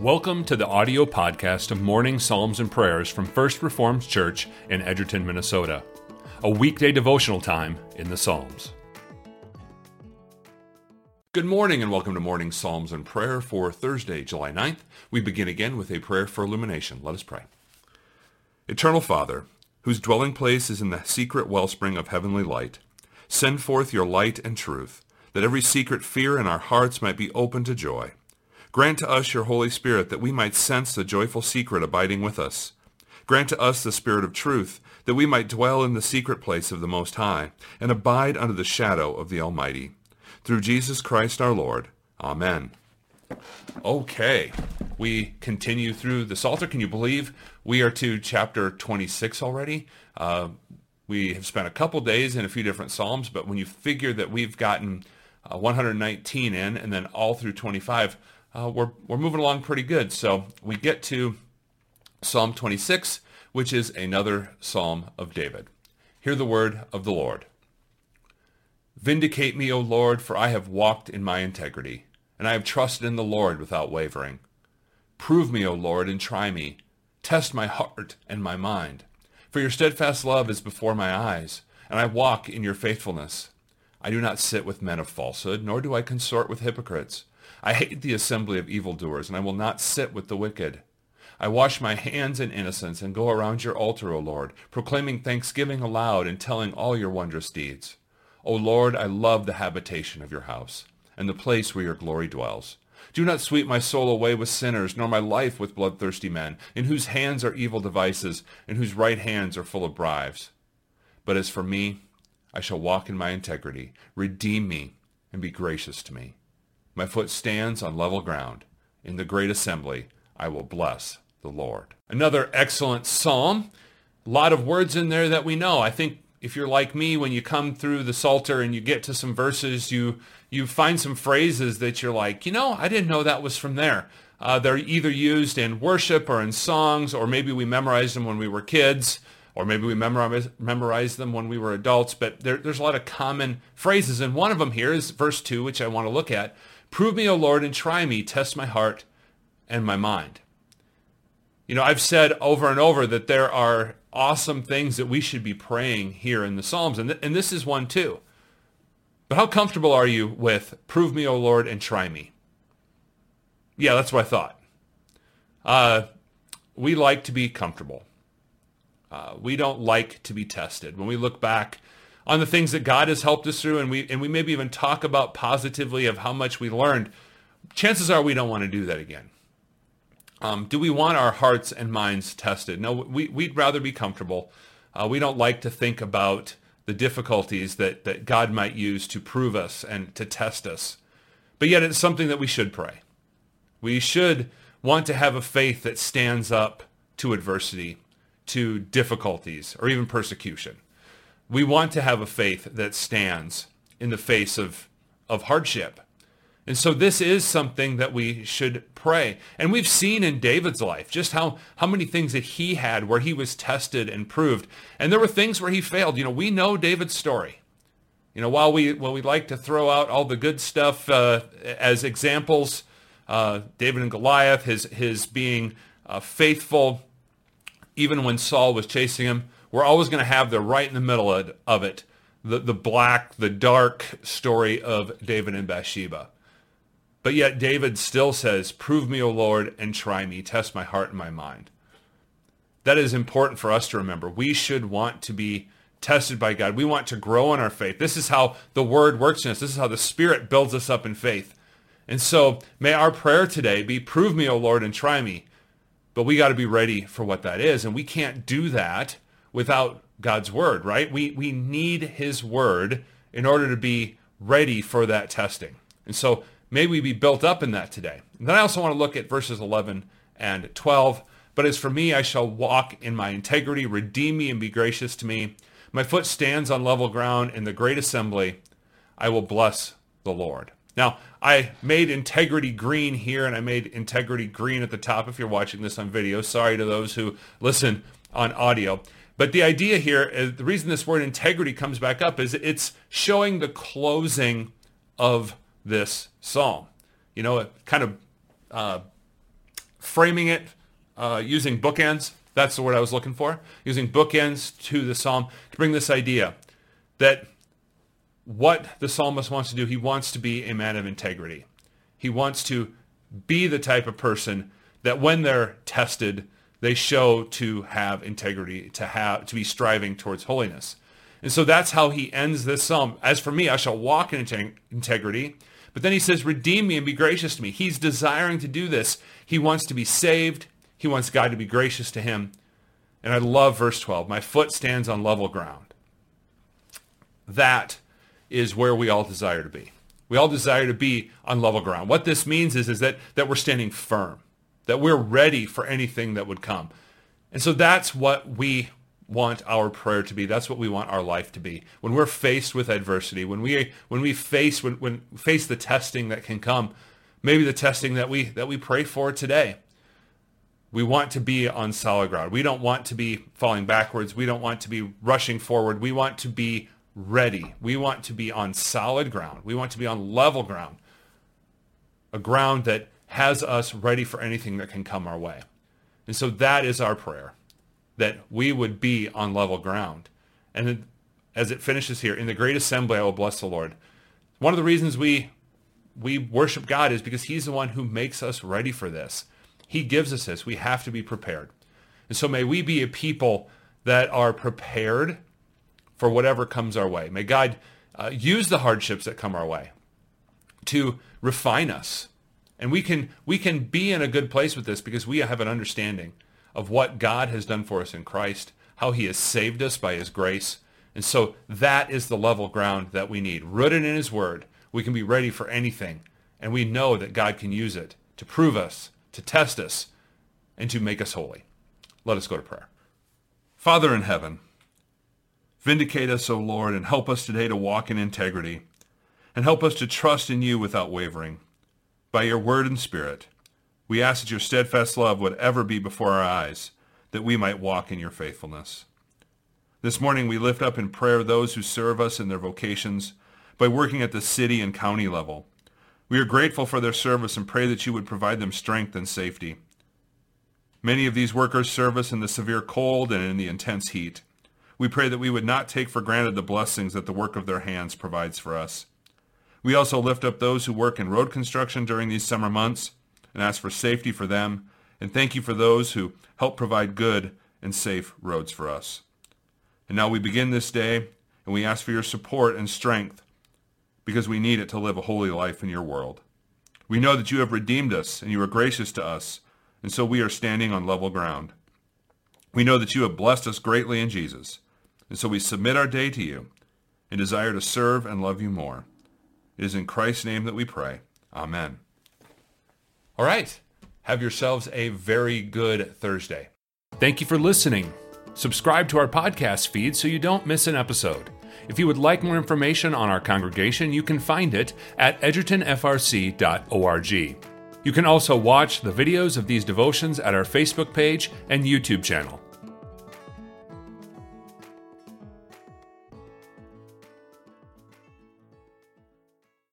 Welcome to the audio podcast of Morning Psalms and Prayers from First Reformed Church in Edgerton, Minnesota, a weekday devotional time in the Psalms. Good morning and welcome to Morning Psalms and Prayer for Thursday, July 9th. We begin again with a prayer for illumination. Let us pray. Eternal Father, whose dwelling place is in the secret wellspring of heavenly light, send forth your light and truth, that every secret fear in our hearts might be open to joy. Grant to us your Holy Spirit, that we might sense the joyful secret abiding with us. Grant to us the Spirit of truth, that we might dwell in the secret place of the Most High, and abide under the shadow of the Almighty. Through Jesus Christ our Lord. Amen. Okay, we continue through the Psalter. Can you believe we are to chapter 26 already? We have spent a couple days in a few different Psalms, but when you figure that we've gotten 119 in, and then all through 25, we're moving along pretty good. So we get to Psalm 26, which is another Psalm of David. Hear the word of the Lord. Vindicate me, O Lord, for I have walked in my integrity, and I have trusted in the Lord without wavering. Prove me, O Lord, and try me. Test my heart and my mind. For your steadfast love is before my eyes, and I walk in your faithfulness. I do not sit with men of falsehood, nor do I consort with hypocrites. I hate the assembly of evildoers, and I will not sit with the wicked. I wash my hands in innocence and go around your altar, O Lord, proclaiming thanksgiving aloud and telling all your wondrous deeds. O Lord, I love the habitation of your house and the place where your glory dwells. Do not sweep my soul away with sinners, nor my life with bloodthirsty men, in whose hands are evil devices, and whose right hands are full of bribes. But as for me, I shall walk in my integrity. Redeem me and be gracious to me. My foot stands on level ground. In the great assembly, I will bless the Lord. Another excellent psalm. A lot of words in there that we know. I think if you're like me, when you come through the Psalter and you get to some verses, you find some phrases that you're like, I didn't know that was from there. They're either used in worship or in songs, or maybe we memorized them when we were kids, or maybe we memorized them when we were adults. But there's a lot of common phrases. And one of them here is verse 2, which I want to look at. Prove me, O Lord, and try me, test my heart and my mind. I've said over and over that there are awesome things that we should be praying here in the Psalms, and this is one too. But how comfortable are you with, prove me, O Lord, and try me? Yeah, that's what I thought. We like to be comfortable. We don't like to be tested. When we look back on the things that God has helped us through, and we maybe even talk about positively of how much we learned, chances are we don't want to do that again. Do we want our hearts and minds tested? No, we'd rather be comfortable. We don't like to think about the difficulties that God might use to prove us and to test us. But yet it's something that we should pray. We should want to have a faith that stands up to adversity, to difficulties, or even persecution. We want to have a faith that stands in the face of hardship. And so this is something that we should pray. And we've seen in David's life just how many things that he had where he was tested and proved. And there were things where he failed. We know David's story. While we like to throw out all the good stuff as examples, David and Goliath, his being faithful even when Saul was chasing him, we're always going to have the right in the middle of it, the black, the dark story of David and Bathsheba. But yet David still says, prove me, O Lord, and try me. Test my heart and my mind. That is important for us to remember. We should want to be tested by God. We want to grow in our faith. This is how the word works in us. This is how the Spirit builds us up in faith. And so may our prayer today be, prove me, O Lord, and try me. But we got to be ready for what that is. And we can't do that without God's word, right? We need his word in order to be ready for that testing. And so may we be built up in that today. And then I also want to look at verses 11 and 12. But as for me, I shall walk in my integrity, redeem me and be gracious to me. My foot stands on level ground in the great assembly. I will bless the Lord. Now, I made integrity green here, and I made integrity green at the top if you're watching this on video. Sorry to those who listen on audio. But the idea here is the reason this word integrity comes back up is it's showing the closing of this psalm. It kind of framing it using bookends. That's the word I was looking for. Using bookends to the psalm to bring this idea that what the psalmist wants to do, he wants to be a man of integrity. He wants to be the type of person that when they're tested, they show to have integrity, to be striving towards holiness. And so that's how he ends this psalm. As for me, I shall walk in integrity. But then he says, redeem me and be gracious to me. He's desiring to do this. He wants to be saved. He wants God to be gracious to him. And I love verse 12. My foot stands on level ground. That is where we all desire to be. We all desire to be on level ground. What this means is that we're standing firm, that we're ready for anything that would come. And so that's what we want our prayer to be. That's what we want our life to be. When we're faced with adversity, when we face the testing that can come, maybe the testing that we pray for today, we want to be on solid ground. We don't want to be falling backwards. We don't want to be rushing forward. We want to be ready. We want to be on solid ground. We want to be on level ground, a ground that has us ready for anything that can come our way. And so that is our prayer, that we would be on level ground. And then, as it finishes here, in the great assembly I will bless the Lord. One of the reasons we worship God is because he's the one who makes us ready for this. He gives us this. We have to be prepared. And so may we be a people that are prepared for whatever comes our way. May God use the hardships that come our way to refine us. And we can be in a good place with this because we have an understanding of what God has done for us in Christ, how he has saved us by his grace. And so that is the level ground that we need. Rooted in his word, we can be ready for anything. And we know that God can use it to prove us, to test us, and to make us holy. Let us go to prayer. Father in heaven, vindicate us, O Lord, and help us today to walk in integrity, and help us to trust in you without wavering. By your word and spirit, we ask that your steadfast love would ever be before our eyes, that we might walk in your faithfulness. This morning we lift up in prayer those who serve us in their vocations by working at the city and county level. We are grateful for their service and pray that you would provide them strength and safety. Many of these workers serve us in the severe cold and in the intense heat. We pray that we would not take for granted the blessings that the work of their hands provides for us. We also lift up those who work in road construction during these summer months and ask for safety for them, and thank you for those who help provide good and safe roads for us. And now we begin this day, and we ask for your support and strength, because we need it to live a holy life in your world. We know that you have redeemed us, and you are gracious to us, and so we are standing on level ground. We know that you have blessed us greatly in Jesus, and so we submit our day to you, and desire to serve and love you more. It is in Christ's name that we pray. Amen. All right. Have yourselves a very good Thursday. Thank you for listening. Subscribe to our podcast feed so you don't miss an episode. If you would like more information on our congregation, you can find it at edgertonfrc.org. You can also watch the videos of these devotions at our Facebook page and YouTube channel.